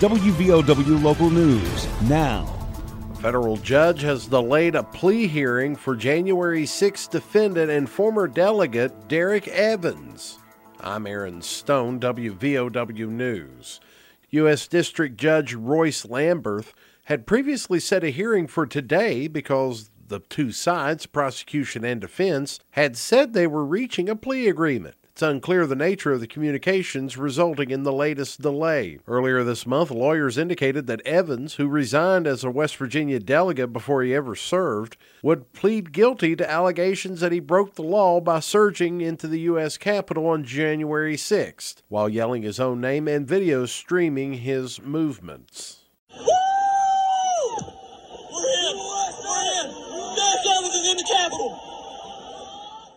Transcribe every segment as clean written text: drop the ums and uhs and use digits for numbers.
WVOW Local News now. A federal judge has delayed a plea hearing for January 6 defendant and former delegate Derek Evans. I'm Aaron Stone, WVOW News. U.S. District Judge Royce Lamberth had previously set a hearing for today because the two sides, prosecution and defense, had said they were reaching a plea agreement. It's unclear the nature of the communications resulting in the latest delay. Earlier this month, lawyers indicated that Evans, who resigned as a West Virginia delegate before he ever served, would plead guilty to allegations that he broke the law by surging into the U.S. Capitol on January 6th while yelling his own name and videos streaming his movements.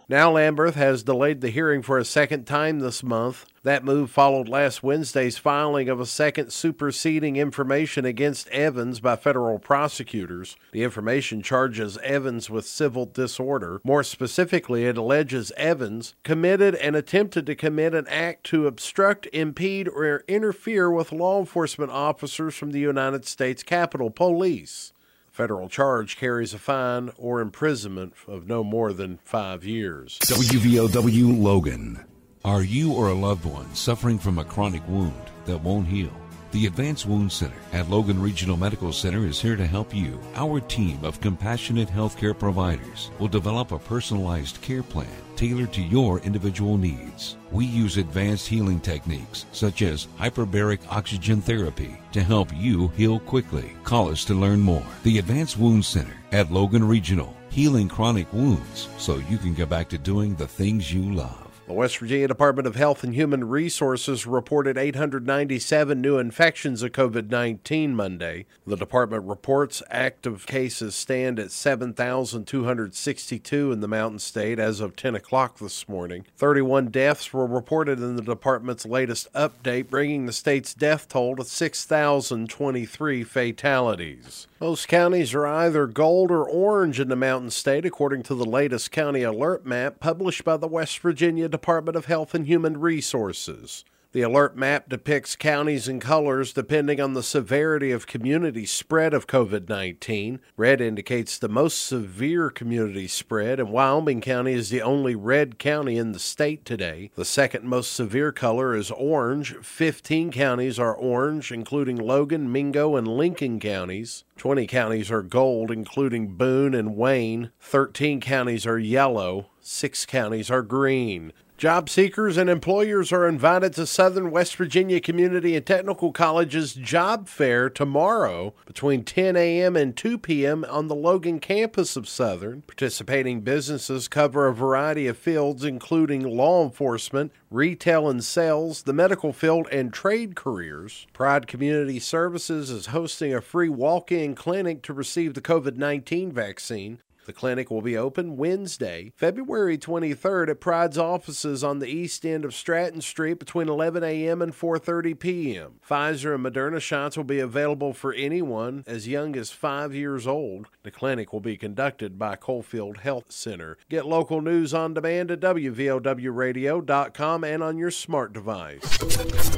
Now Lamberth has delayed the hearing for a second time this month. That move followed last Wednesday's filing of a second superseding information against Evans by federal prosecutors. The information charges Evans with civil disorder. More specifically, it alleges Evans committed and attempted to commit an act to obstruct, impede, or interfere with law enforcement officers from the United States Capitol Police. Federal charge carries a fine or imprisonment of no more than 5 years. WVOW Logan. Are you or a loved one suffering from a chronic wound that won't heal? The Advanced Wound Center at Logan Regional Medical Center is here to help you. Our team of compassionate healthcare providers will develop a personalized care plan tailored to your individual needs. We use advanced healing techniques such as hyperbaric oxygen therapy to help you heal quickly. Call us to learn more. The Advanced Wound Center at Logan Regional, healing chronic wounds so you can get back to doing the things you love. The West Virginia Department of Health and Human Resources reported 897 new infections of COVID-19 Monday. The department reports active cases stand at 7,262 in the Mountain State as of 10 o'clock this morning. 31 deaths were reported in the department's latest update, bringing the state's death toll to 6,023 fatalities. Most counties are either gold or orange in the Mountain State, according to the latest county alert map published by the West Virginia Department of Health and Human Resources. The alert map depicts counties in colors depending on the severity of community spread of COVID-19. Red indicates the most severe community spread, and Wyoming County is the only red county in the state today. The second most severe color is orange. 15 counties are orange, including Logan, Mingo, and Lincoln counties. 20 counties are gold, including Boone and Wayne. 13 counties are yellow. 6 counties are green. Job seekers and employers are invited to Southern West Virginia Community and Technical College's Job Fair tomorrow between 10 a.m. and 2 p.m. on the Logan campus of Southern. Participating businesses cover a variety of fields, including law enforcement, retail and sales, the medical field, and trade careers. Pride Community Services is hosting a free walk-in clinic to receive the COVID-19 vaccine. The clinic will be open Wednesday, February 23rd at Pride's offices on the east end of Stratton Street between 11 a.m. and 4:30 p.m. Pfizer and Moderna shots will be available for anyone as young as 5 years old. The clinic will be conducted by Coalfield Health Center. Get local news on demand at WVOWradio.com and on your smart device.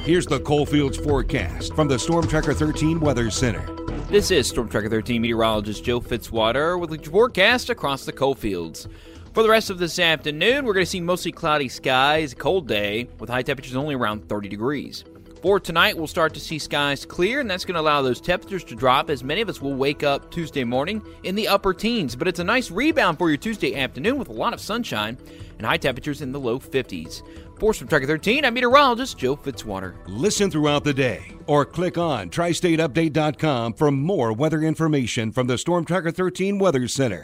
Here's the Coalfield's forecast from the StormTracker 13 Weather Center. This is StormTracker 13 meteorologist Joe Fitzwater with a forecast across the coalfields. For the rest of this afternoon, we're going to see mostly cloudy skies, a cold day, with high temperatures only around 30 degrees. For tonight, we'll start to see skies clear, and that's going to allow those temperatures to drop as many of us will wake up Tuesday morning in the upper teens. But it's a nice rebound for your Tuesday afternoon with a lot of sunshine and high temperatures in the low 50s. For StormTracker 13, I'm meteorologist Joe Fitzwater. Listen throughout the day or click on TriStateUpdate.com for more weather information from the StormTracker 13 Weather Center.